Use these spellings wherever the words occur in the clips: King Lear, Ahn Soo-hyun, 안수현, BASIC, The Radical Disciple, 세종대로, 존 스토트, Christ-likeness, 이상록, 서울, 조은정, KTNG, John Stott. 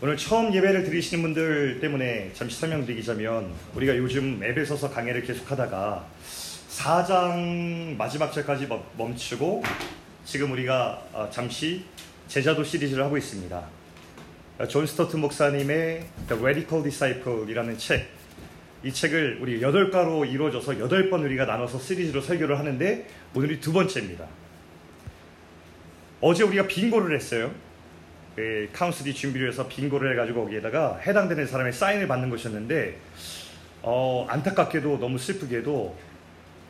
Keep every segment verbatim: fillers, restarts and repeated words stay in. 오늘 처음 예배를 드리시는 분들 때문에 잠시 설명드리자면, 우리가 요즘 에베소서 강해를 계속하다가 사 장 마지막 절까지 멈추고 지금 우리가 잠시 제자도 시리즈를 하고 있습니다. 존 스토트 목사님의 The Radical Disciple 이라는 책, 이 책을 우리 여덟 가로 이루어져서 여덟 번 우리가 나눠서 시리즈로 설교를 하는데 오늘이 두 번째입니다. 어제 우리가 빙고를 했어요. 예, 카운슬이 준비를 해서 빙고를 해가지고 거기에다가 해당되는 사람의 사인을 받는 것이었는데, 어, 안타깝게도 너무 슬프게도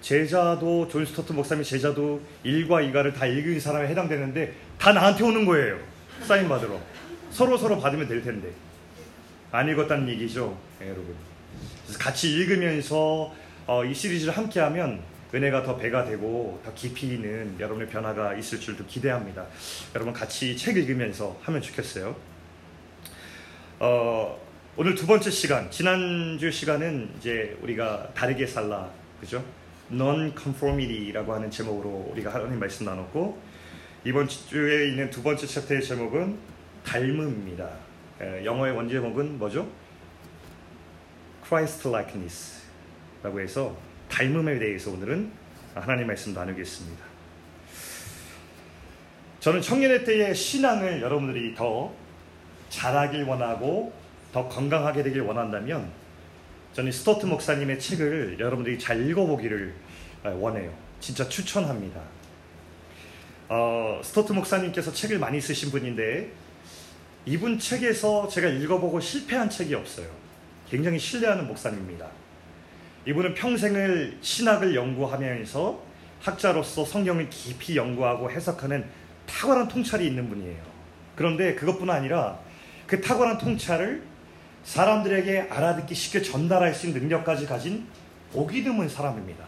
제자도, 존 스토트 목사님 제자도 일과 이가를 다 읽은 사람에 해당되는데 다 나한테 오는 거예요. 사인 받으러. 서로서로 받으면 될 텐데 안 읽었다는 얘기죠. 예, 여러분, 그래서 같이 읽으면서 어, 이 시리즈를 함께하면 은혜가 더 배가 되고 더 깊이 있는 여러분의 변화가 있을 줄도 기대합니다. 여러분 같이 책 읽으면서 하면 좋겠어요. 어, 오늘 두 번째 시간, 지난주 시간은 이제 우리가 다르게 살라, 그죠? Non-conformity라고 하는 제목으로 우리가 하나님 말씀 나눴고, 이번 주에 있는 두 번째 챕터의 제목은 닮음입니다. 에, 영어의 원제목은 뭐죠? Christ-likeness 라고 해서 닮음에 대해서 오늘은 하나님 말씀 나누겠습니다. 저는 청년의 때의 신앙을 여러분들이 더 잘하길 원하고 더 건강하게 되길 원한다면, 저는 스토트 목사님의 책을 여러분들이 잘 읽어보기를 원해요. 진짜 추천합니다. 어, 스토트 목사님께서 책을 많이 쓰신 분인데, 이분 책에서 제가 읽어보고 실패한 책이 없어요. 굉장히 신뢰하는 목사님입니다. 이분은 평생을 신학을 연구하면서 학자로서 성경을 깊이 연구하고 해석하는 탁월한 통찰이 있는 분이에요. 그런데 그것뿐 아니라 그 탁월한 통찰을 사람들에게 알아듣기 쉽게 전달할 수 있는 능력까지 가진 보기 드문 사람입니다.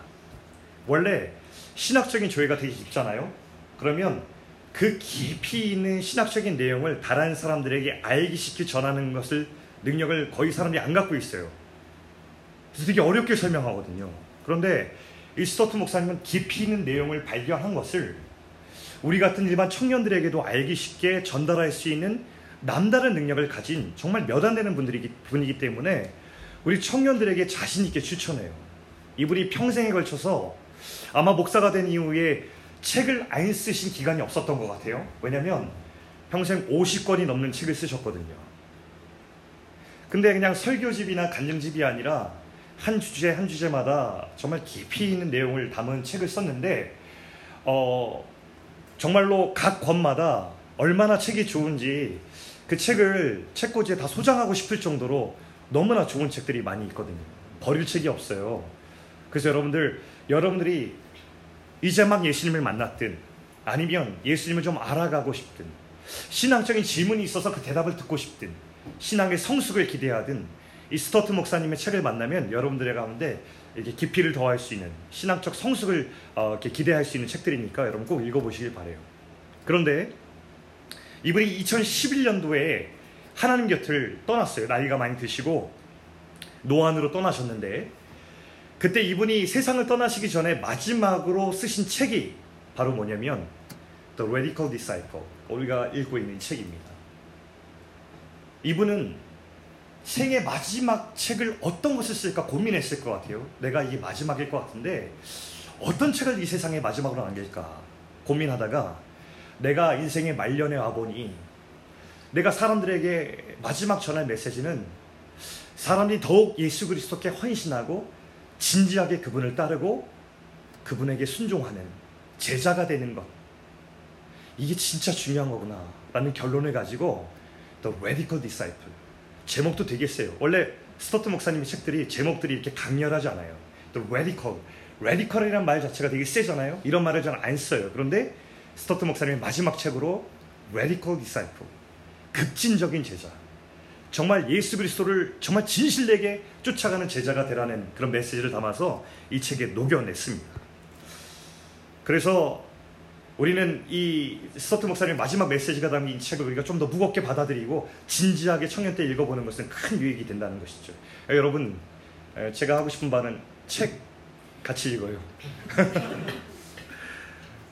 원래 신학적인 조예가 되게 깊잖아요. 그러면 그 깊이 있는 신학적인 내용을 다른 사람들에게 알기 쉽게 전하는 것을 능력을 거의 사람들이 안 갖고 있어요. 되게 어렵게 설명하거든요. 그런데 이 스토트 목사님은 깊이 있는 내용을 발견한 것을 우리 같은 일반 청년들에게도 알기 쉽게 전달할 수 있는 남다른 능력을 가진 정말 몇 안 되는 분들이기, 분이기 때문에 우리 청년들에게 자신 있게 추천해요. 이분이 평생에 걸쳐서 아마 목사가 된 이후에 책을 안 쓰신 기간이 없었던 것 같아요. 왜냐면 평생 오십 권이 넘는 책을 쓰셨거든요. 근데 그냥 설교집이나 간증집이 아니라 한 주제 한 주제마다 정말 깊이 있는 내용을 담은 책을 썼는데, 어, 정말로 각 권마다 얼마나 책이 좋은지 그 책을 책꽂이에 다 소장하고 싶을 정도로 너무나 좋은 책들이 많이 있거든요. 버릴 책이 없어요. 그래서 여러분들, 여러분들이 이제 막 예수님을 만났든 아니면 예수님을 좀 알아가고 싶든, 신앙적인 질문이 있어서 그 대답을 듣고 싶든, 신앙의 성숙을 기대하든, 이 스토트 목사님의 책을 만나면 여러분들의 가운데 이렇게 깊이를 더할 수 있는 신앙적 성숙을 어, 이렇게 기대할 수 있는 책들이니까 여러분 꼭 읽어보시길 바라요. 그런데 이분이 이천십일 년도에 하나님 곁을 떠났어요. 나이가 많이 드시고 노안으로 떠나셨는데, 그때 이분이 세상을 떠나시기 전에 마지막으로 쓰신 책이 바로 뭐냐면 The Radical Disciple, 우리가 읽고 있는 책입니다. 이분은 생애 마지막 책을 어떤 것을 쓸까 고민했을 것 같아요. 내가 이게 마지막일 것 같은데 어떤 책을 이 세상에 마지막으로 남길까 고민하다가, 내가 인생의 말년에 와보니 내가 사람들에게 마지막 전할 메시지는 사람들이 더욱 예수 그리스도께 헌신하고 진지하게 그분을 따르고 그분에게 순종하는 제자가 되는 것, 이게 진짜 중요한 거구나 라는 결론을 가지고 The Radical Disciple, 제목도 되게 세요. 원래 스토트 목사님의 책들이 제목들이 이렇게 강렬하지 않아요. 또 radical, radical이란 말 자체가 되게 세잖아요. 이런 말을 저는 안 써요. 그런데 스토트 목사님의 마지막 책으로 Radical Disciple, 급진적인 제자, 정말 예수 그리스도를 정말 진실되게 쫓아가는 제자가 되라는 그런 메시지를 담아서 이 책에 녹여냈습니다. 그래서 우리는 이 스토트 목사님의 마지막 메시지가 담긴 이 책을 우리가 좀 더 무겁게 받아들이고 진지하게 청년 때 읽어보는 것은 큰 유익이 된다는 것이죠. 여러분, 제가 하고 싶은 바는 책 같이 읽어요.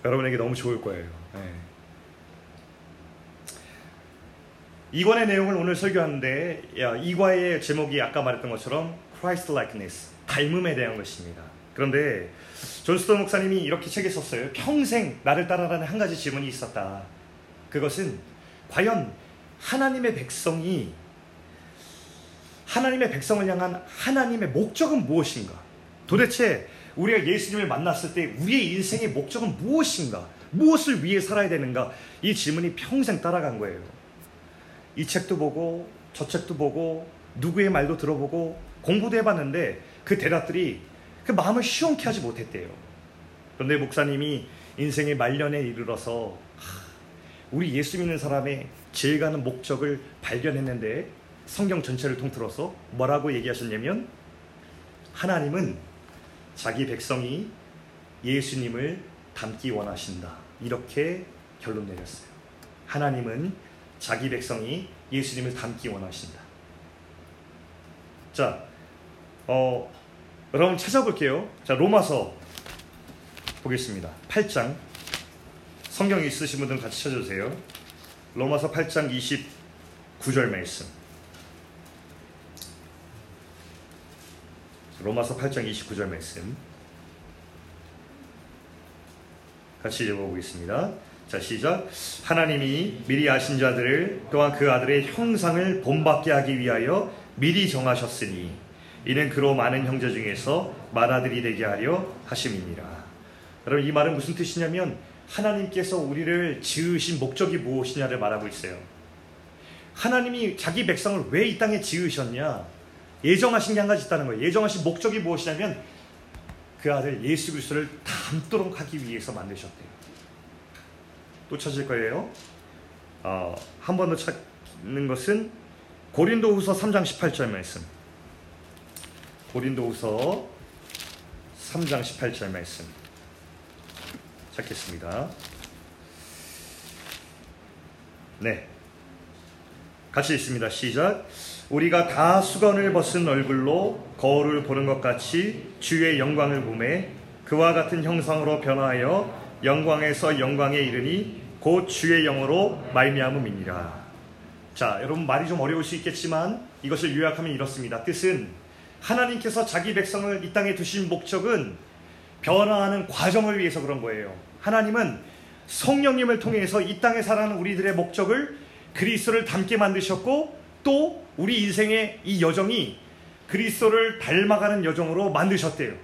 여러분에게 너무 좋을 거예요. 이 권의 내용을 오늘 설교하는데 이 과의 제목이 아까 말했던 것처럼 Christ-likeness, 닮음에 대한 것입니다. 그런데 존 스토트 목사님이 이렇게 책에 썼어요. 평생 나를 따라라는 한 가지 질문이 있었다. 그것은 과연 하나님의 백성이 하나님의 백성을 향한 하나님의 목적은 무엇인가? 도대체 우리가 예수님을 만났을 때 우리의 인생의 목적은 무엇인가? 무엇을 위해 살아야 되는가? 이 질문이 평생 따라간 거예요. 이 책도 보고 저 책도 보고 누구의 말도 들어보고 공부도 해봤는데 그 대답들이 그 마음을 시원케 하지 못했대요. 그런데 목사님이 인생의 말년에 이르러서 우리 예수 믿는 사람의 질가는 목적을 발견했는데 성경 전체를 통틀어서 뭐라고 얘기하셨냐면 하나님은 자기 백성이 예수님을 닮기 원하신다. 이렇게 결론 내렸어요. 하나님은 자기 백성이 예수님을 닮기 원하신다. 자, 어, 여러분 찾아볼게요. 자, 로마서 보겠습니다. 팔 장. 성경 있으신 분들은 같이 찾아주세요. 로마서 팔 장 이십구 절 말씀. 로마서 팔 장 이십구 절 말씀. 같이 읽어보겠습니다. 자, 시작. 하나님이 미리 아신 자들을 또한 그 아들의 형상을 본받게 하기 위하여 미리 정하셨으니 이는 그로 많은 형제 중에서 맏아들이 되게 하려 하심이니라. 여러분, 이 말은 무슨 뜻이냐면 하나님께서 우리를 지으신 목적이 무엇이냐를 말하고 있어요. 하나님이 자기 백성을 왜 이 땅에 지으셨냐? 예정하신 게 한 가지 있다는 거예요. 예정하신 목적이 무엇이냐면 그 아들 예수 그리스도를 닮도록 하기 위해서 만드셨대요. 또 찾을 거예요. 어, 한 번 더 찾는 것은 고린도후서 삼 장 십팔 절 말씀. 고린도후서 삼 장 십팔 절 말씀 찾겠습니다. 네, 같이 있습니다. 시작. 우리가 다 수건을 벗은 얼굴로 거울을 보는 것 같이 주의 영광을 보매 그와 같은 형상으로 변화하여 영광에서 영광에 이르니 곧 주의 영으로 말미암음이니라. 자, 여러분 말이 좀 어려울 수 있겠지만 이것을 요약하면 이렇습니다. 뜻은 하나님께서 자기 백성을 이 땅에 두신 목적은 변화하는 과정을 위해서 그런 거예요. 하나님은 성령님을 통해서 이 땅에 살아가는 우리들의 목적을 그리스도를 닮게 만드셨고 또 우리 인생의 이 여정이 그리스도를 닮아가는 여정으로 만드셨대요.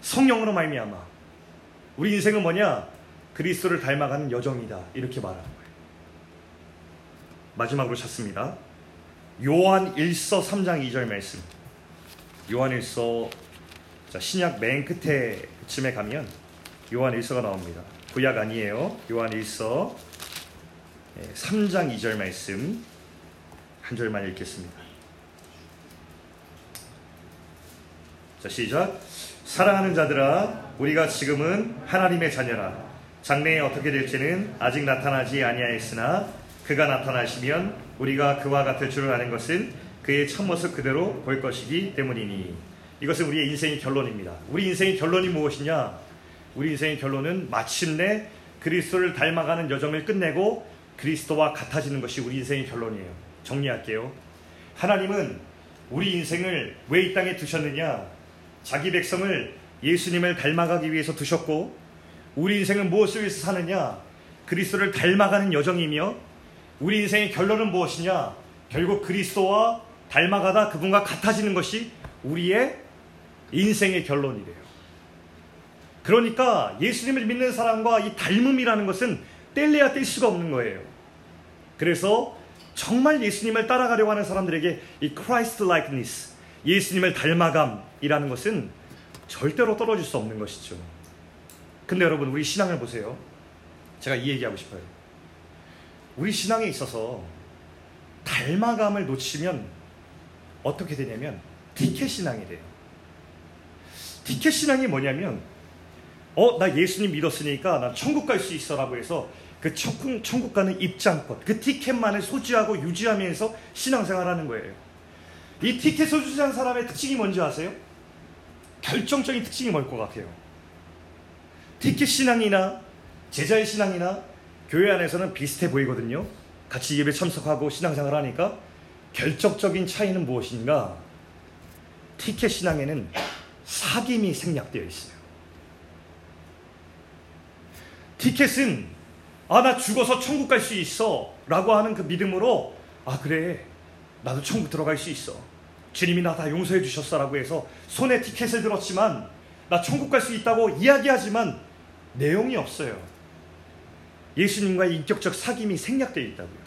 성령으로 말미암아 우리 인생은 뭐냐? 그리스도를 닮아가는 여정이다. 이렇게 말하는 거예요. 마지막으로 찾습니다. 요한 일 서 삼 장 이 절 말씀. 요한 일 서, 자, 신약 맨 끝에쯤에 가면 요한 일 서가 나옵니다. 구약 아니에요. 요한 일 서 삼 장 이 절 말씀 한 절만 읽겠습니다. 자, 시작. 사랑하는 자들아, 우리가 지금은 하나님의 자녀라. 장래에 어떻게 될지는 아직 나타나지 아니하였으나 그가 나타나시면 우리가 그와 같을 줄을 아는 것은 그의 첫모습 그대로 볼 것이기 때문이니. 이것은 우리의 인생의 결론입니다. 우리 인생의 결론이 무엇이냐? 우리 인생의 결론은 마침내 그리스도를 닮아가는 여정을 끝내고 그리스도와 같아지는 것이 우리 인생의 결론이에요. 정리할게요. 하나님은 우리 인생을 왜 이 땅에 두셨느냐? 자기 백성을 예수님을 닮아가기 위해서 두셨고 우리 인생은 무엇을 위해서 사느냐? 그리스도를 닮아가는 여정이며 우리 인생의 결론은 무엇이냐? 결국 그리스도와 닮아가다 그분과 같아지는 것이 우리의 인생의 결론이래요. 그러니까 예수님을 믿는 사람과 이 닮음이라는 것은 뗄래야 뗄 수가 없는 거예요. 그래서 정말 예수님을 따라가려고 하는 사람들에게 이 Christ-likeness, 예수님을 닮아감이라는 것은 절대로 떨어질 수 없는 것이죠. 근데 여러분, 우리 신앙을 보세요. 제가 이 얘기하고 싶어요. 우리 신앙에 있어서 닮아감을 놓치면 어떻게 되냐면 티켓 신앙이 돼요. 티켓 신앙이 뭐냐면 어, 나 예수님 믿었으니까 난 천국 갈 수 있어라고 해서 그 천국, 천국 가는 입장권, 그 티켓만을 소지하고 유지하면서 신앙생활하는 거예요. 이 티켓 소지한 사람의 특징이 뭔지 아세요? 결정적인 특징이 뭘 것 같아요? 티켓 신앙이나 제자의 신앙이나 교회 안에서는 비슷해 보이거든요. 같이 예배 참석하고 신앙생활 하니까 결정적인 차이는 무엇인가? 티켓 신앙에는 사귐이 생략되어 있어요. 티켓은 아, 나 죽어서 천국 갈 수 있어 라고 하는 그 믿음으로 아 그래 나도 천국 들어갈 수 있어, 주님이 나 다 용서해 주셨어라고 해서 손에 티켓을 들었지만 나 천국 갈 수 있다고 이야기하지만 내용이 없어요. 예수님과의 인격적 사귐이 생략되어 있다고요.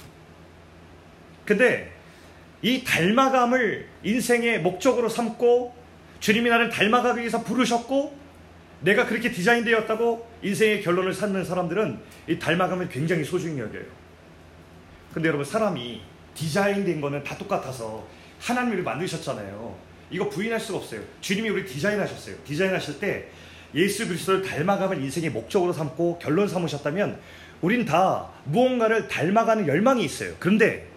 근데 이 닮아감을 인생의 목적으로 삼고 주님이 나를 닮아가기 위해서 부르셨고 내가 그렇게 디자인되었다고 인생의 결론을 찾는 사람들은 이 닮아감을 굉장히 소중히 여겨요. 근데 여러분, 사람이 디자인된 거는 다 똑같아서 하나님을 만드셨잖아요. 이거 부인할 수가 없어요. 주님이 우리 디자인하셨어요. 디자인하실 때 예수 그리스도를 닮아가면 인생의 목적으로 삼고 결론 삼으셨다면 우린 다 무언가를 닮아가는 열망이 있어요. 그런데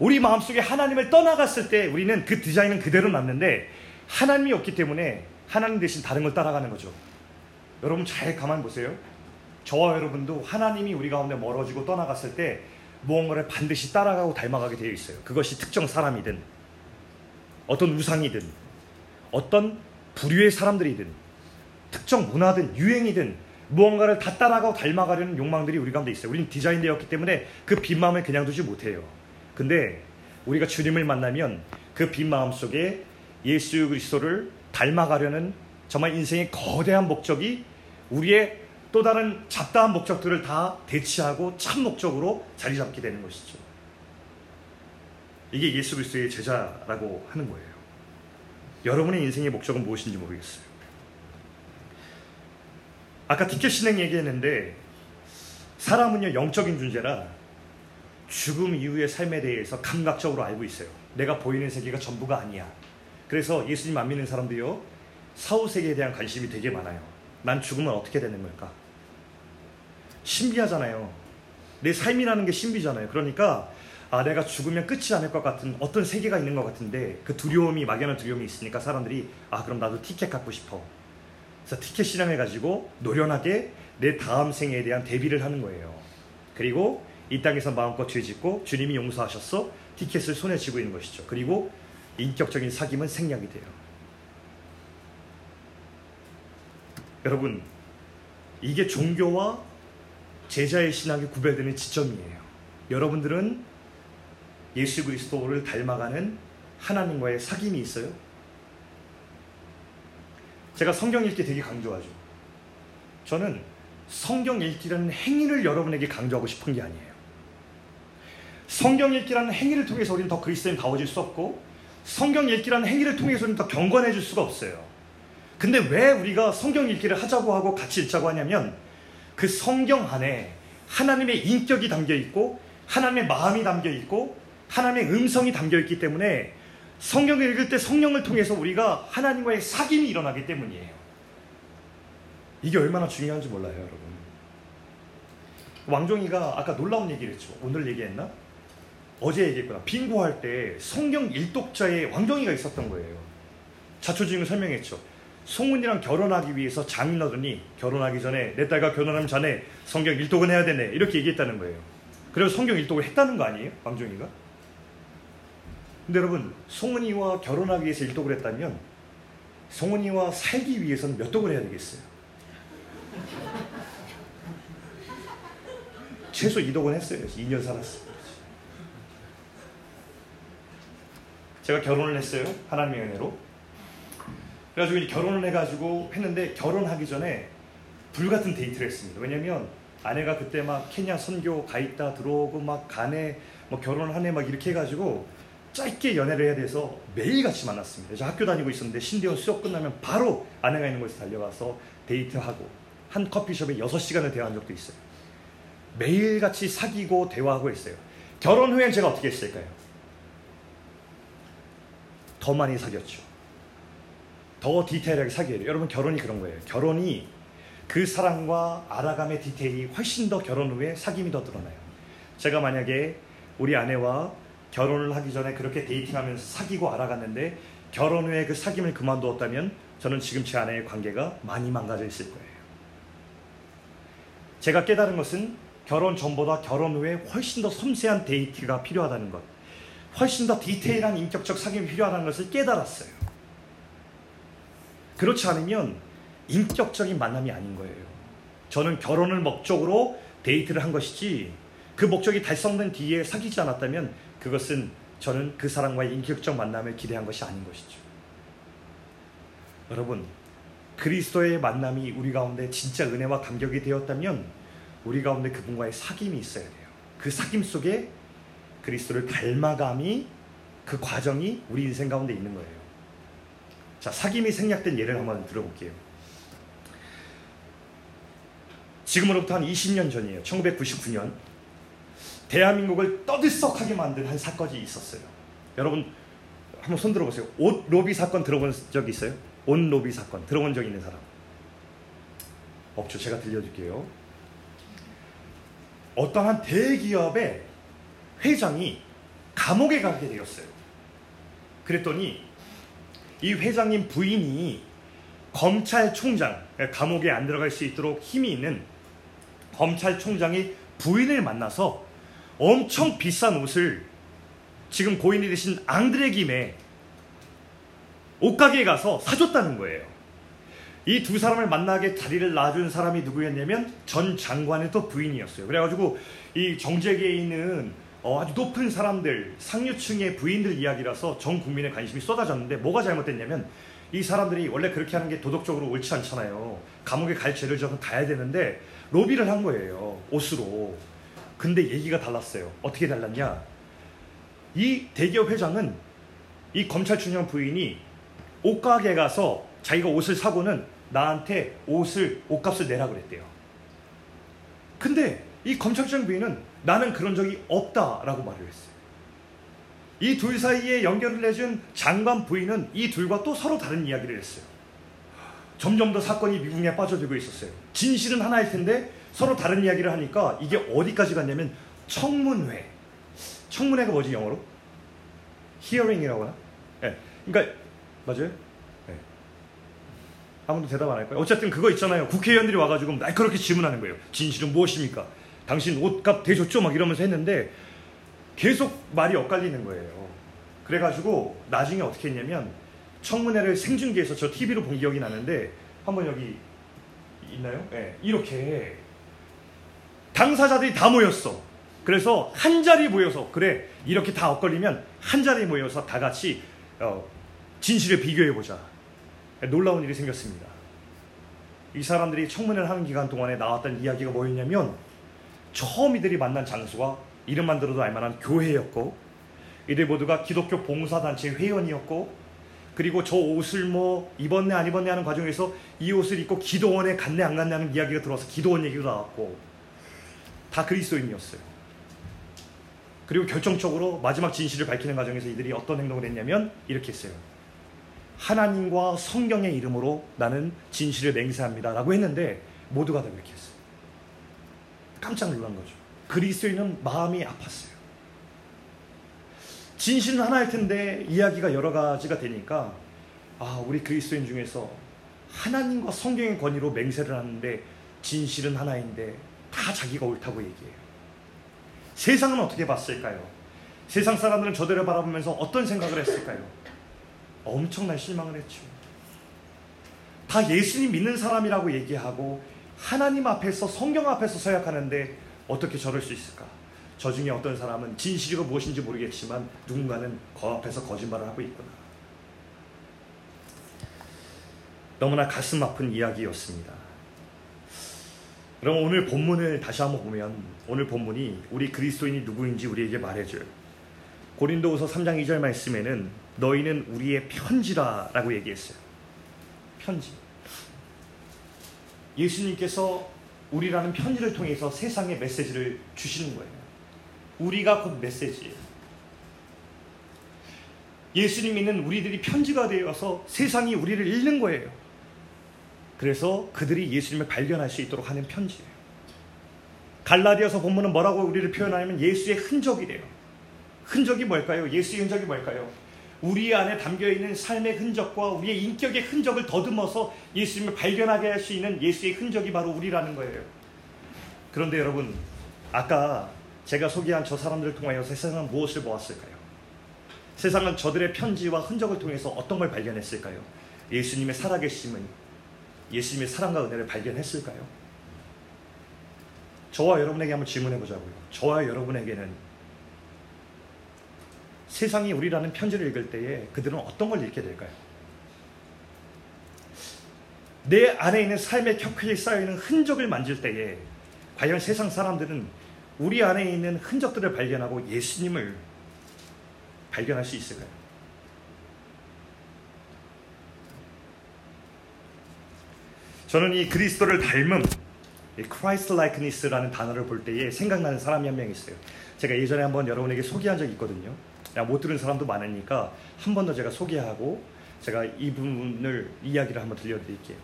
우리 마음속에 하나님을 떠나갔을 때 우리는 그 디자인은 그대로 남는데 하나님이 없기 때문에 하나님 대신 다른 걸 따라가는 거죠. 여러분 잘 가만 보세요. 저와 여러분도 하나님이 우리 가운데 멀어지고 떠나갔을 때 무언가를 반드시 따라가고 닮아가게 되어 있어요. 그것이 특정 사람이든 어떤 우상이든 어떤 부류의 사람들이든 특정 문화든 유행이든 무언가를 다 따라가고 닮아가려는 욕망들이 우리 가운데 있어요. 우리는 디자인되었기 때문에 그 빈 마음을 그냥 두지 못해요. 근데 우리가 주님을 만나면 그 빈 마음 속에 예수 그리스도를 닮아가려는 정말 인생의 거대한 목적이 우리의 또 다른 잡다한 목적들을 다 대치하고 참 목적으로 자리 잡게 되는 것이죠. 이게 예수 그리스도의 제자라고 하는 거예요. 여러분의 인생의 목적은 무엇인지 모르겠어요. 아까 티켓 신앙 얘기했는데 사람은요 영적인 존재라 죽음 이후의 삶에 대해서 감각적으로 알고 있어요. 내가 보이는 세계가 전부가 아니야. 그래서 예수님 안 믿는 사람도요 사후 세계에 대한 관심이 되게 많아요. 난 죽으면 어떻게 되는 걸까? 신비하잖아요. 내 삶이라는 게 신비잖아요. 그러니까 아 내가 죽으면 끝이 않을 것 같은 어떤 세계가 있는 것 같은데 그 두려움이, 막연한 두려움이 있으니까 사람들이 아 그럼 나도 티켓 갖고 싶어. 그래서 티켓 신앙을 가지고 노련하게 내 다음 생에 대한 대비를 하는 거예요. 그리고 이 땅에서 마음껏 죄짓고 주님이 용서하셨어 티켓을 손에 쥐고 있는 것이죠. 그리고 인격적인 사귐은 생략이 돼요. 여러분, 이게 종교와 제자의 신앙이 구별되는 지점이에요. 여러분들은 예수 그리스도를 닮아가는 하나님과의 사귐이 있어요? 제가 성경 읽기 되게 강조하죠. 저는 성경 읽기라는 행위를 여러분에게 강조하고 싶은 게 아니에요. 성경 읽기라는 행위를 통해서 우리는 더 그리스도인다워질 수 없고 성경 읽기라는 행위를 통해서 우리는 더 경건해질 수가 없어요. 근데 왜 우리가 성경 읽기를 하자고 하고 같이 읽자고 하냐면 그 성경 안에 하나님의 인격이 담겨있고 하나님의 마음이 담겨있고 하나님의 음성이 담겨있기 때문에 성경을 읽을 때 성령을 통해서 우리가 하나님과의 사귐이 일어나기 때문이에요. 이게 얼마나 중요한지 몰라요, 여러분. 왕종이가 아까 놀라운 얘기를 했죠. 오늘 얘기했나? 어제 얘기했구나. 빙고할 때 성경 일독자에 왕종이가 있었던 거예요. 자초지종을 설명했죠. 송은이랑 결혼하기 위해서 장인어른이 결혼하기 전에 내 딸과 결혼하면 자네 성경 일독은 해야 되네 이렇게 얘기했다는 거예요. 그래서 성경 일독을 했다는 거 아니에요? 왕종이가? 근데 여러분, 송은이와 결혼하기 위해서 일독을 했다면 송은이와 살기 위해서는 몇 독을 해야 되겠어요? 최소 이 독은 했어요. 이 년 살았어요. 제가 결혼을 했어요. 하나님의 은혜로. 그래가지고 이제 결혼을 해가지고 했는데 결혼하기 전에 불같은 데이트를 했습니다. 왜냐면 아내가 그때 막 케냐 선교 가 있다 들어오고 막 가네 뭐 결혼을 하네 막 이렇게 해가지고 짧게 연애를 해야 돼서 매일같이 만났습니다. 그래서 학교 다니고 있었는데 신대원 수업 끝나면 바로 아내가 있는 곳에 달려가서 데이트하고 한 커피숍에 여섯 시간을 대화한 적도 있어요. 매일같이 사귀고 대화하고 했어요. 결혼 후엔 제가 어떻게 했을까요? 더 많이 사귀었죠. 더 디테일하게 사귀어요. 여러분, 결혼이 그런 거예요. 결혼이 그 사랑과 알아감의 디테일이 훨씬 더 결혼 후에 사귐이 더 드러나요. 제가 만약에 우리 아내와 결혼을 하기 전에 그렇게 데이팅하면서 사귀고 알아갔는데 결혼 후에 그 사귐을 그만두었다면 저는 지금 제 아내의 관계가 많이 망가져 있을 거예요. 제가 깨달은 것은 결혼 전보다 결혼 후에 훨씬 더 섬세한 데이트가 필요하다는 것, 훨씬 더 디테일한 인격적 사귐이 필요하다는 것을 깨달았어요. 그렇지 않으면 인격적인 만남이 아닌 거예요. 저는 결혼을 목적으로 데이트를 한 것이지, 그 목적이 달성된 뒤에 사귀지 않았다면 그것은 저는 그 사람과의 인격적 만남을 기대한 것이 아닌 것이죠. 여러분, 그리스도의 만남이 우리 가운데 진짜 은혜와 감격이 되었다면 우리 가운데 그분과의 사귐이 있어야 돼요. 그 사귐 속에 그리스도를 닮아감이, 그 과정이 우리 인생 가운데 있는 거예요. 자, 사귐이 생략된 예를 한번 들어볼게요. 지금으로부터 한 이십 년 전이에요. 천구백구십구 년 대한민국을 떠들썩하게 만든 한 사건이 있었어요. 여러분 한번 손 들어보세요. 옷 로비 사건 들어본 적 있어요? 옷 로비 사건 들어본 적 있는 사람? 없죠. 제가 들려줄게요. 어떤 한 대기업의 회장이 감옥에 가게 되었어요. 그랬더니 이 회장님 부인이 검찰총장, 감옥에 안 들어갈 수 있도록 힘이 있는 검찰총장이 부인을 만나서 엄청 비싼 옷을 지금 고인이 되신 앙드레 김에 옷가게에 가서 사줬다는 거예요. 이 두 사람을 만나게 자리를 놔준 사람이 누구였냐면 전 장관의 또 부인이었어요. 그래가지고 이 정재계에 있는 어, 아주 높은 사람들, 상류층의 부인들 이야기라서 전 국민의 관심이 쏟아졌는데, 뭐가 잘못됐냐면 이 사람들이 원래 그렇게 하는 게 도덕적으로 옳지 않잖아요. 감옥에 갈 죄를 져서 가야 되는데 로비를 한 거예요, 옷으로. 근데 얘기가 달랐어요. 어떻게 달랐냐, 이 대기업 회장은 이 검찰총장 부인이 옷가게에 가서 자기가 옷을 사고는 나한테 옷을, 옷값을 내라 그랬대요. 근데 이 검찰총장 부인은 나는 그런 적이 없다라고 말을 했어요. 이 둘 사이에 연결을 해준 장관 부인은 이 둘과 또 서로 다른 이야기를 했어요. 점점 더 사건이 미궁에 빠져들고 있었어요. 진실은 하나일 텐데 서로 다른 이야기를 하니까 이게 어디까지 갔냐면 청문회. 청문회가 뭐지 영어로? 히어링이라고 하나? 예. 그러니까 맞아요? 예. 아무도 대답 안 할 거예요. 어쨌든 그거 있잖아요. 국회의원들이 와가지고 날카롭게 질문하는 거예요. 진실은 무엇입니까? 당신 옷값 대줬죠? 막 이러면서 했는데 계속 말이 엇갈리는 거예요. 그래가지고 나중에 어떻게 했냐면 청문회를 생중계해서, 저 티비로 본 기억이 나는데 한번 여기 있나요? 네. 이렇게 당사자들이 다 모였어. 그래서 한 자리 모여서, 그래 이렇게 다 엇갈리면 한 자리 모여서 다 같이 어, 진실을 비교해보자. 놀라운 일이 생겼습니다. 이 사람들이 청문회를 하는 기간 동안에 나왔던 이야기가 뭐였냐면, 처음 이들이 만난 장소가 이름만 들어도 알만한 교회였고, 이들 모두가 기독교 봉사단체 회원이었고, 그리고 저 옷을 뭐 입었네 안 입었네 하는 과정에서 이 옷을 입고 기도원에 갔네 안 갔네 하는 이야기가 들어와서 기도원 얘기도 나왔고, 다 그리스도인이었어요. 그리고 결정적으로 마지막 진실을 밝히는 과정에서 이들이 어떤 행동을 했냐면 이렇게 했어요. 하나님과 성경의 이름으로 나는 진실을 맹세합니다 라고 했는데 모두가 다 그렇게 했어요. 깜짝 놀란 거죠. 그리스도인은 마음이 아팠어요. 진실은 하나일 텐데 이야기가 여러 가지가 되니까, 아, 우리 그리스도인 중에서 하나님과 성경의 권위로 맹세를 하는데 진실은 하나인데 다 자기가 옳다고 얘기해요. 세상은 어떻게 봤을까요? 세상 사람들은 저들을 바라보면서 어떤 생각을 했을까요? 엄청난 실망을 했죠. 다 예수님 믿는 사람이라고 얘기하고 하나님 앞에서, 성경 앞에서 서약하는데 어떻게 저럴 수 있을까? 저 중에 어떤 사람은 진실이가 무엇인지 모르겠지만 누군가는 그 앞에서 거짓말을 하고 있구나. 너무나 가슴 아픈 이야기였습니다. 그럼 오늘 본문을 다시 한번 보면, 오늘 본문이 우리 그리스도인이 누구인지 우리에게 말해줘요. 고린도후서 삼 장 이 절 말씀에는 너희는 우리의 편지라 라고 얘기했어요. 편지. 예수님께서 우리라는 편지를 통해서 세상에 메시지를 주시는 거예요. 우리가 곧 메시지예요. 예수님 믿는 우리들이 편지가 되어서 세상이 우리를 읽는 거예요. 그래서 그들이 예수님을 발견할 수 있도록 하는 편지예요. 갈라디아서 본문은 뭐라고 우리를 표현하냐면 예수의 흔적이래요. 흔적이 뭘까요? 예수의 흔적이 뭘까요? 우리 안에 담겨있는 삶의 흔적과 우리의 인격의 흔적을 더듬어서 예수님을 발견하게 할 수 있는 예수의 흔적이 바로 우리라는 거예요. 그런데 여러분, 아까 제가 소개한 저 사람들을 통하여 세상은 무엇을 보았을까요? 세상은 저들의 편지와 흔적을 통해서 어떤 걸 발견했을까요? 예수님의 살아계심은 예수님의 사랑과 은혜를 발견했을까요? 저와 여러분에게 한번 질문해보자고요. 저와 여러분에게는 세상이 우리라는 편지를 읽을 때에 그들은 어떤 걸 읽게 될까요? 내 안에 있는 삶의 켜켜이 쌓여있는 흔적을 만질 때에 과연 세상 사람들은 우리 안에 있는 흔적들을 발견하고 예수님을 발견할 수 있을까요? 저는 이 그리스도를 닮음, 이 Christ-likeness라는 단어를 볼 때에 생각나는 사람이 한 명 있어요. 제가 예전에 한번 여러분에게 소개한 적이 있거든요. 못 들은 사람도 많으니까 한 번 더 제가 소개하고 제가 이분을 이야기를 한번 들려드릴게요.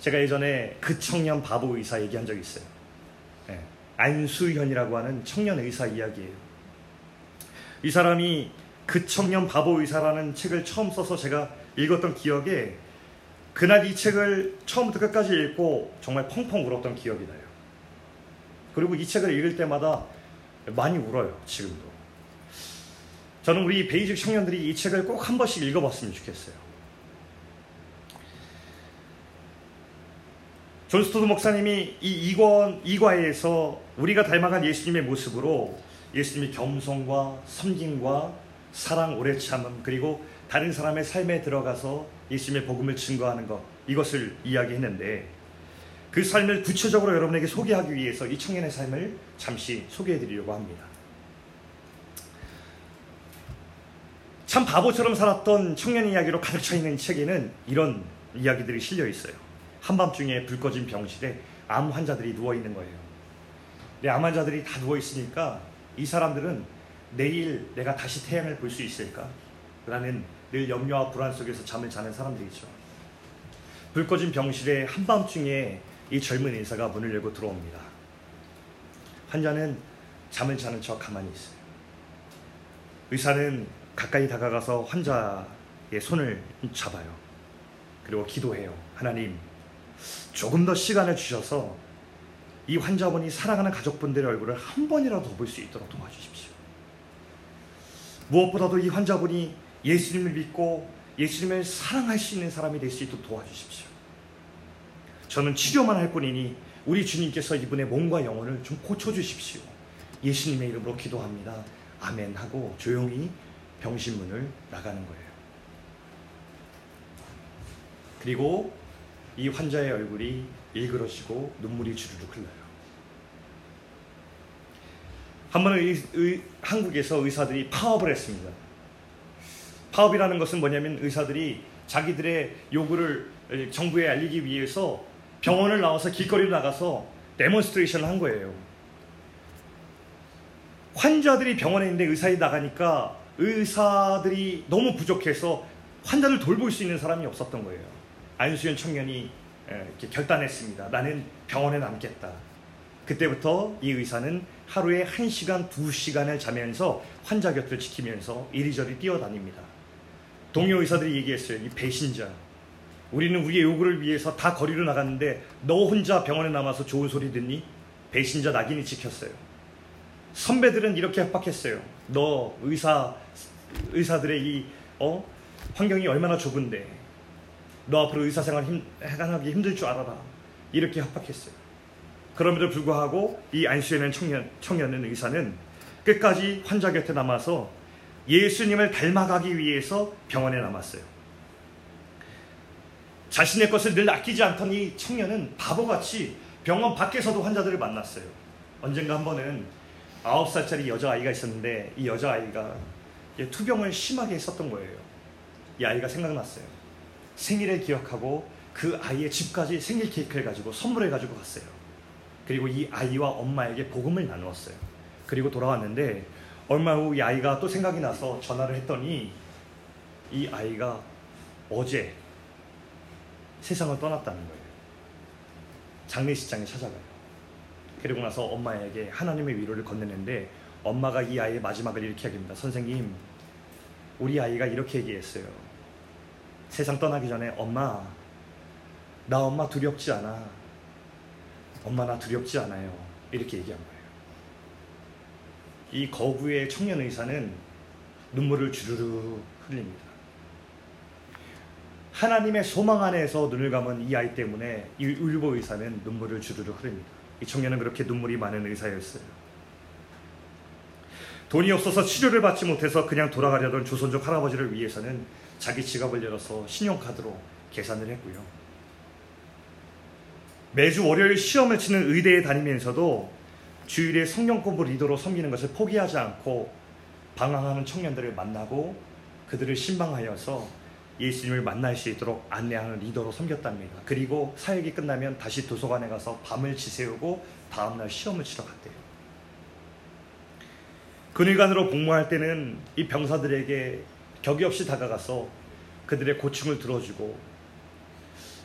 제가 예전에 그 청년 바보 의사 얘기한 적이 있어요. 네. 안수현이라고 하는 청년 의사 이야기예요. 이 사람이 그 청년 바보 의사라는 책을 처음 써서 제가 읽었던 기억에 그날 이 책을 처음부터 끝까지 읽고 정말 펑펑 울었던 기억이 나요. 그리고 이 책을 읽을 때마다 많이 울어요, 지금도. 저는 우리 베이직 청년들이 이 책을 꼭 한 번씩 읽어봤으면 좋겠어요. 존 스토트 목사님이 이 이권, 이과에서 우리가 닮아간 예수님의 모습으로 예수님이 겸손과 섬김과 사랑, 오래 참음, 그리고 다른 사람의 삶에 들어가서 예수님의 복음을 증거하는 것, 이것을 이야기했는데 그 삶을 구체적으로 여러분에게 소개하기 위해서 이 청년의 삶을 잠시 소개해드리려고 합니다. 참 바보처럼 살았던 청년 이야기로 가득 차있는 책에는 이런 이야기들이 실려있어요. 한밤중에 불 꺼진 병실에 암 환자들이 누워있는 거예요. 내 암 환자들이 다 누워있으니까 이 사람들은 내일 내가 다시 태양을 볼 수 있을까? 라는 늘 염려와 불안 속에서 잠을 자는 사람들이죠. 불 꺼진 병실에 한밤중에 이 젊은 의사가 문을 열고 들어옵니다. 환자는 잠을 자는 척 가만히 있어요. 의사는 가까이 다가가서 환자의 손을 잡아요. 그리고 기도해요. 하나님, 조금 더 시간을 주셔서 이 환자분이 사랑하는 가족분들의 얼굴을 한 번이라도 더 볼 수 있도록 도와주십시오. 무엇보다도 이 환자분이 예수님을 믿고 예수님을 사랑할 수 있는 사람이 될 수 있도록 도와주십시오. 저는 치료만 할 뿐이니 우리 주님께서 이분의 몸과 영혼을 좀 고쳐주십시오. 예수님의 이름으로 기도합니다. 아멘 하고 조용히 병실문을 나가는 거예요. 그리고 이 환자의 얼굴이 일그러지고 눈물이 주르륵 흘러요. 한 번은 한국에서 의사들이 파업을 했습니다. 파업이라는 것은 뭐냐면 의사들이 자기들의 요구를 정부에 알리기 위해서 병원을 나와서 길거리로 나가서 데몬스트레이션을 한 거예요. 환자들이 병원에 있는데 의사들이 나가니까 의사들이 너무 부족해서 환자를 돌볼 수 있는 사람이 없었던 거예요. 안수현 청년이 이렇게 결단했습니다. 나는 병원에 남겠다. 그때부터 이 의사는 하루에 한 시간, 두 시간을 자면서 환자 곁을 지키면서 이리저리 뛰어다닙니다. 동료 의사들이 얘기했어요. 이 배신자. 우리는 우리의 요구를 위해서 다 거리로 나갔는데 너 혼자 병원에 남아서 좋은 소리 듣니? 배신자 낙인이 찍혔어요. 선배들은 이렇게 협박했어요. 너 의사, 의사들의 이 어? 환경이 얼마나 좁은데 너 앞으로 의사생활 힘, 해나가기 힘들 줄 알아라. 이렇게 협박했어요. 그럼에도 불구하고 이 안수현의 청년, 청년은 의사는 끝까지 환자 곁에 남아서 예수님을 닮아가기 위해서 병원에 남았어요. 자신의 것을 늘 아끼지 않던 이 청년은 바보같이 병원 밖에서도 환자들을 만났어요. 언젠가 한 번은 아홉 살짜리 여자아이가 있었는데 이 여자아이가 투병을 심하게 했었던 거예요. 이 아이가 생각났어요. 생일을 기억하고 그 아이의 집까지 생일 케이크를 가지고 선물해 가지고 갔어요. 그리고 이 아이와 엄마에게 복음을 나누었어요. 그리고 돌아왔는데 얼마 후 이 아이가 또 생각이 나서 전화를 했더니 이 아이가 어제 세상을 떠났다는 거예요. 장례식장에 찾아가요. 그리고 나서 엄마에게 하나님의 위로를 건네는데 엄마가 이 아이의 마지막을 이렇게 얘기합니다. 선생님, 우리 아이가 이렇게 얘기했어요. 세상 떠나기 전에 엄마, 나 엄마 두렵지 않아. 엄마 나 두렵지 않아요. 이렇게 얘기한 거예요. 이 거구의 청년 의사는 눈물을 주르륵 흘립니다. 하나님의 소망 안에서 눈을 감은 이 아이 때문에 이 울보 의사는 눈물을 주르륵 흐릅니다. 이 청년은 그렇게 눈물이 많은 의사였어요. 돈이 없어서 치료를 받지 못해서 그냥 돌아가려던 조선족 할아버지를 위해서는 자기 지갑을 열어서 신용카드로 계산을 했고요. 매주 월요일 시험을 치는 의대에 다니면서도 주일에 성경 공부 리더로 섬기는 것을 포기하지 않고 방황하는 청년들을 만나고 그들을 신방하여서 예수님을 만날 수 있도록 안내하는 리더로 섬겼답니다. 그리고 사역이 끝나면 다시 도서관에 가서 밤을 지새우고 다음날 시험을 치러 갔대요. 근위관으로 복무할 때는 이 병사들에게 격이 없이 다가가서 그들의 고충을 들어주고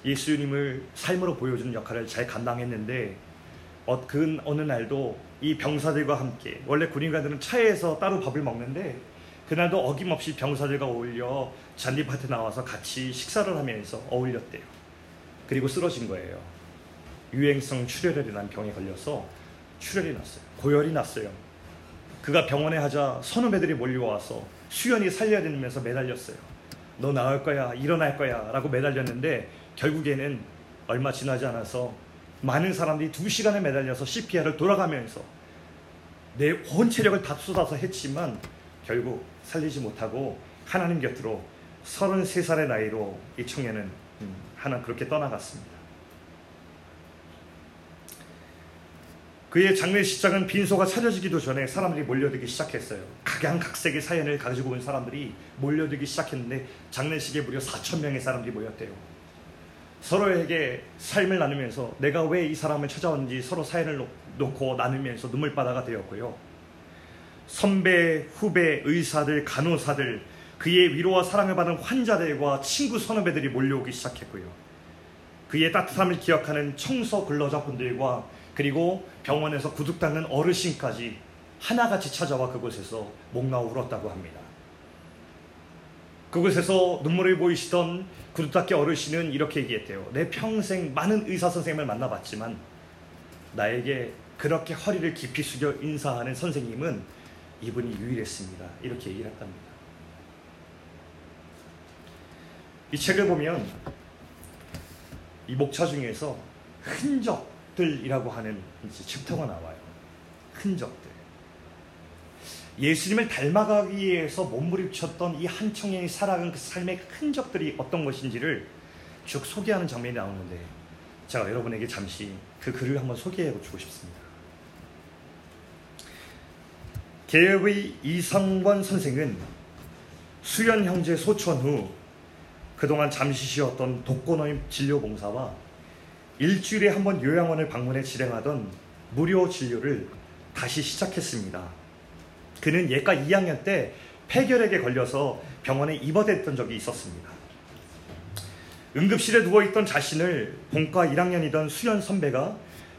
예수님을 삶으로 보여주는 역할을 잘 감당했는데 그 어느 날도 이 병사들과 함께, 원래 군인관들은 차에서 따로 밥을 먹는데 그날도 어김없이 병사들과 어울려 잔디밭에 나와서 같이 식사를 하면서 어울렸대요. 그리고 쓰러진 거예요. 유행성 출혈이라는 병에 걸려서 출혈이 났어요. 고열이 났어요. 그가 병원에 하자 선후배들이 몰려와서 수연히 살려야 되면서 매달렸어요. 너 나올 거야, 일어날 거야 라고 매달렸는데 결국에는 얼마 지나지 않아서 많은 사람들이 두 시간에 매달려서 씨피알을 돌아가면서 내 온 체력을 다 쏟아서 했지만 결국 살리지 못하고 하나님 곁으로 서른세 살의 나이로 이 청년은 하나 그렇게 떠나갔습니다. 그의 장례 식장은 빈소가 차려지기도 전에 사람들이 몰려들기 시작했어요. 각양각색의 사연을 가지고 온 사람들이 몰려들기 시작했는데 장례식에 무려 사천 명의 사람들이 모였대요. 서로에게 삶을 나누면서 내가 왜 이 사람을 찾아온지 서로 사연을 놓고 나누면서 눈물바다가 되었고요. 선배, 후배, 의사들, 간호사들, 그의 위로와 사랑을 받은 환자들과 친구 선후배들이 몰려오기 시작했고요. 그의 따뜻함을 기억하는 청소 근로자분들과 그리고 병원에서 구속당하는 어르신까지 하나같이 찾아와 그곳에서 목마워 울었다고 합니다. 그곳에서 눈물을 보이시던 구두닦이 어르신은 이렇게 얘기했대요. 내 평생 많은 의사 선생님을 만나봤지만 나에게 그렇게 허리를 깊이 숙여 인사하는 선생님은 이분이 유일했습니다. 이렇게 얘기를 했답니다. 이 책을 보면 이 목차 중에서 흔적들이라고 하는 이제 챕터가 나와요. 흔적들. 예수님을 닮아가기 위해서 몸부림쳤던 이 한 청년이 살아간 그 삶의 흔적들이 어떤 것인지를 쭉 소개하는 장면이 나오는데 제가 여러분에게 잠시 그 글을 한번 소개해주고 싶습니다. 개혁의 이상권 선생은 수연 형제 소천 후 그동안 잠시 쉬었던 독거노인 진료봉사와 일주일에 한 번 요양원을 방문해 진행하던 무료 진료를 다시 시작했습니다. 그는 예과 이 학년 때 폐결핵에 걸려서 병원에 입원했던 적이 있었습니다. 응급실에 누워있던 자신을 본과 일 학년이던 수연 선배가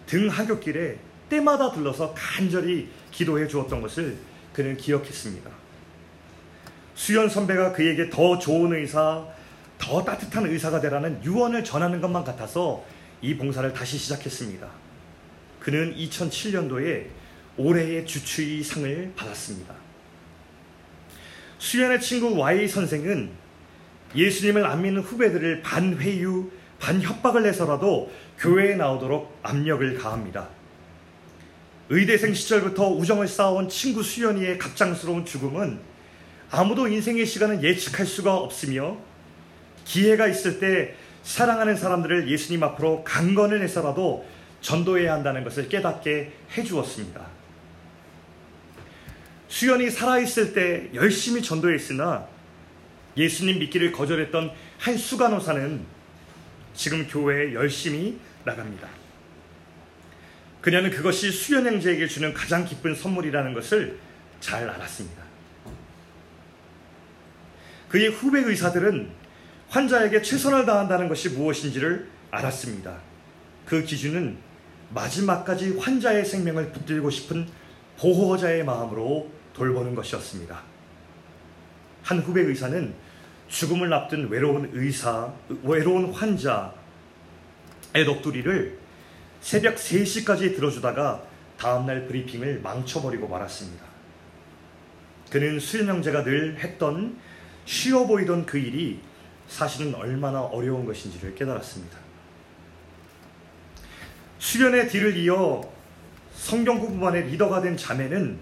등 하굣길에 때마다 들러서 간절히 기도해 주었던 것을 그는 기억했습니다. 수연 선배가 그에게 더 좋은 의사, 더 따뜻한 의사가 되라는 유언을 전하는 것만 같아서 이 봉사를 다시 시작했습니다. 그는 이천칠 년도에 올해의 주추의 상을 받았습니다. 수연의 친구 Y 선생은 예수님을 안 믿는 후배들을 반회유, 반협박을 해서라도 교회에 나오도록 압력을 가합니다. 의대생 시절부터 우정을 쌓아온 친구 수연이의 갑작스러운 죽음은 아무도 인생의 시간을 예측할 수가 없으며 기회가 있을 때 사랑하는 사람들을 예수님 앞으로 강건을 해서라도 전도해야 한다는 것을 깨닫게 해주었습니다. 수연이 살아있을 때 열심히 전도했으나 예수님 믿기를 거절했던 한 수간호사는 지금 교회에 열심히 나갑니다. 그녀는 그것이 수연 형제에게 주는 가장 기쁜 선물이라는 것을 잘 알았습니다. 그의 후배 의사들은 환자에게 최선을 다한다는 것이 무엇인지를 알았습니다. 그 기준은 마지막까지 환자의 생명을 붙들고 싶은 보호자의 마음으로 돌보는 것이었습니다. 한 후배 의사는 죽음을 앞둔 외로운 의사, 외로운 환자의 녹두리를 새벽 세 시까지 들어주다가 다음날 브리핑을 망쳐버리고 말았습니다. 그는 수련 형제가 늘 했던 쉬워 보이던 그 일이 사실은 얼마나 어려운 것인지를 깨달았습니다. 수련의 뒤를 이어 성경 공부반의 리더가 된 자매는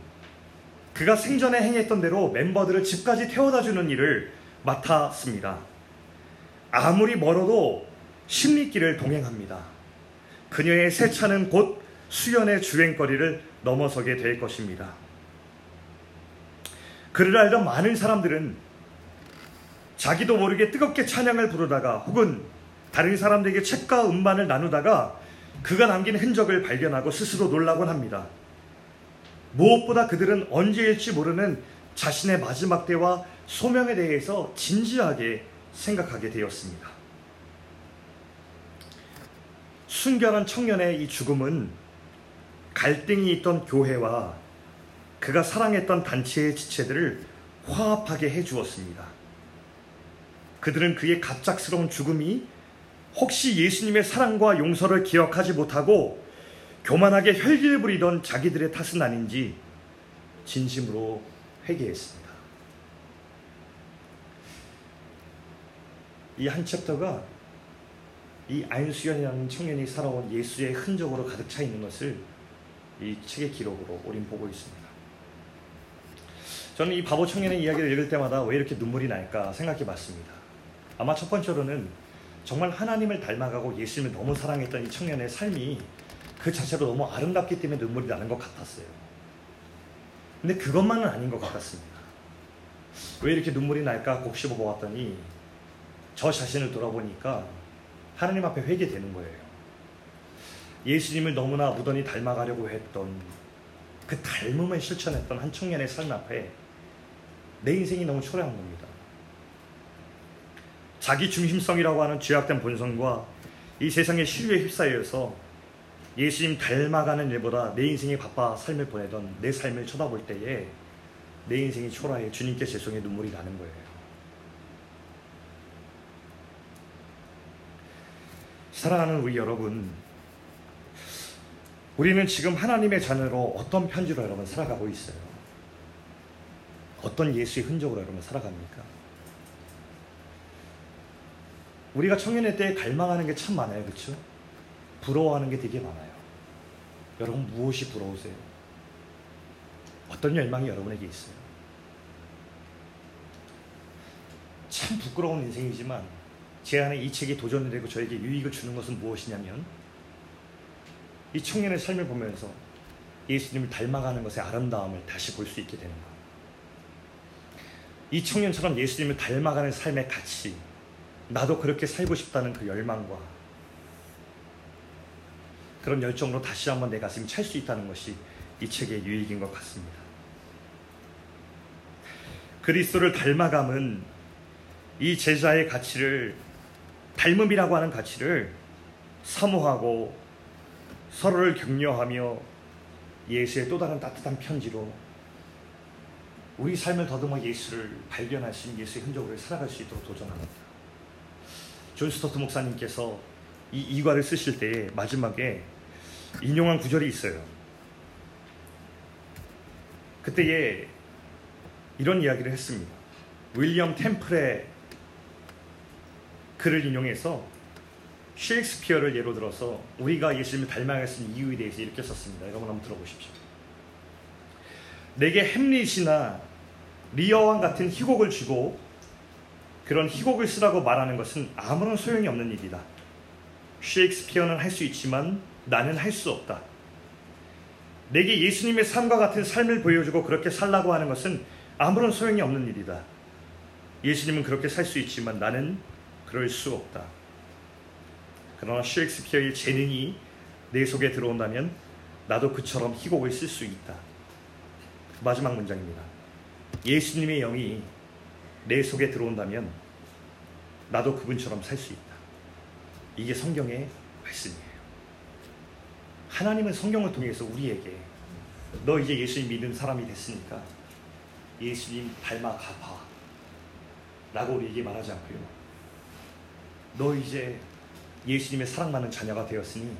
그가 생전에 행했던 대로 멤버들을 집까지 태워다주는 일을 맡았습니다. 아무리 멀어도 십리길을 동행합니다. 그녀의 새 차는 곧 수련의 주행거리를 넘어서게 될 것입니다. 그를 알던 많은 사람들은 자기도 모르게 뜨겁게 찬양을 부르다가 혹은 다른 사람들에게 책과 음반을 나누다가 그가 남긴 흔적을 발견하고 스스로 놀라곤 합니다. 무엇보다 그들은 언제일지 모르는 자신의 마지막 때와 소명에 대해서 진지하게 생각하게 되었습니다. 순결한 청년의 이 죽음은 갈등이 있던 교회와 그가 사랑했던 단체의 지체들을 화합하게 해주었습니다. 그들은 그의 갑작스러운 죽음이 혹시 예수님의 사랑과 용서를 기억하지 못하고 교만하게 혈기를 부리던 자기들의 탓은 아닌지 진심으로 회개했습니다. 이 한 챕터가 이 안수현이라는 청년이 살아온 예수의 흔적으로 가득 차 있는 것을 이 책의 기록으로 우린 보고 있습니다. 저는 이 바보 청년의 이야기를 읽을 때마다 왜 이렇게 눈물이 날까 생각해 봤습니다. 아마 첫 번째로는 정말 하나님을 닮아가고 예수님을 너무 사랑했던 이 청년의 삶이 그 자체로 너무 아름답기 때문에 눈물이 나는 것 같았어요. 근데 그것만은 아닌 것 같았습니다. 왜 이렇게 눈물이 날까 곱씹어 보았더니 저 자신을 돌아보니까 하나님 앞에 회개되는 거예요. 예수님을 너무나 무던히 닮아가려고 했던 그 닮음을 실천했던 한 청년의 삶 앞에 내 인생이 너무 초라한 겁니다. 자기 중심성이라고 하는 죄악된 본성과 이 세상의 시류에 휩싸여서 예수님 닮아가는 일보다 내 인생이 바빠 삶을 보내던 내 삶을 쳐다볼 때에 내 인생이 초라해 주님께 죄송의 눈물이 나는 거예요. 사랑하는 우리 여러분, 우리는 지금 하나님의 자녀로 어떤 편지로 여러분 살아가고 있어요? 어떤 예수의 흔적으로 여러분 살아갑니까? 우리가 청년의 때에 갈망하는 게 참 많아요, 그렇죠? 부러워하는 게 되게 많아요. 여러분 무엇이 부러우세요? 어떤 열망이 여러분에게 있어요? 참 부끄러운 인생이지만 제 안에 이 책이 도전이 되고 저에게 유익을 주는 것은 무엇이냐면 이 청년의 삶을 보면서 예수님을 닮아가는 것의 아름다움을 다시 볼 수 있게 되는 것. 이 청년처럼 예수님을 닮아가는 삶의 가치, 나도 그렇게 살고 싶다는 그 열망과 그런 열정으로 다시 한번 내 가슴이 찰 수 있다는 것이 이 책의 유익인 것 같습니다. 그리스도를 닮아감은 이 제자의 가치를, 닮음이라고 하는 가치를 사모하고 서로를 격려하며 예수의 또 다른 따뜻한 편지로 우리 삶을 더듬어 예수를 발견할 수 있는 예수의 흔적으로 살아갈 수 있도록 도전합니다. 존 스토트 목사님께서 이 이과를 쓰실 때 마지막에 인용한 구절이 있어요. 그때에 이런 이야기를 했습니다. 윌리엄 템플의 글을 인용해서 셰익스피어를 예로 들어서 우리가 예수님을 닮아야 했던 이유에 대해서 이렇게 썼습니다. 여러분 한번 들어보십시오. 내게 햄릿이나 리어왕 같은 희곡을 주고 그런 희곡을 쓰라고 말하는 것은 아무런 소용이 없는 일이다. 셰익스피어는 할 수 있지만 나는 할 수 없다. 내게 예수님의 삶과 같은 삶을 보여주고 그렇게 살라고 하는 것은 아무런 소용이 없는 일이다. 예수님은 그렇게 살 수 있지만 나는 그럴 수 없다. 그러나 셰익스피어의 재능이 내 속에 들어온다면 나도 그처럼 희곡을 쓸 수 있다. 마지막 문장입니다. 예수님의 영이 내 속에 들어온다면 나도 그분처럼 살 수 있다. 이게 성경의 말씀이에요. 하나님은 성경을 통해서 우리에게 너 이제 예수님 믿는 사람이 됐으니까 예수님 닮아가봐 라고 우리에게 말하지 않고요. 너 이제 예수님의 사랑 많은 자녀가 되었으니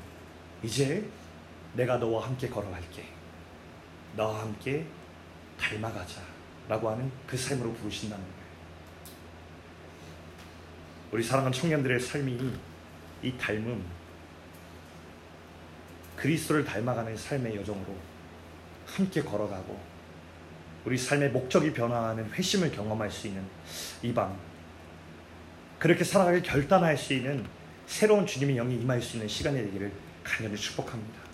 이제 내가 너와 함께 걸어갈게. 너와 함께 닮아가자 라고 하는 그 삶으로 부르신다는 거예요. 우리 사랑하는 청년들의 삶이 이 닮음, 그리스도를 닮아가는 삶의 여정으로 함께 걸어가고 우리 삶의 목적이 변화하는 회심을 경험할 수 있는 이 밤, 그렇게 살아가길 결단할 수 있는 새로운 주님의 영이 임할 수 있는 시간이 되기를 간절히 축복합니다.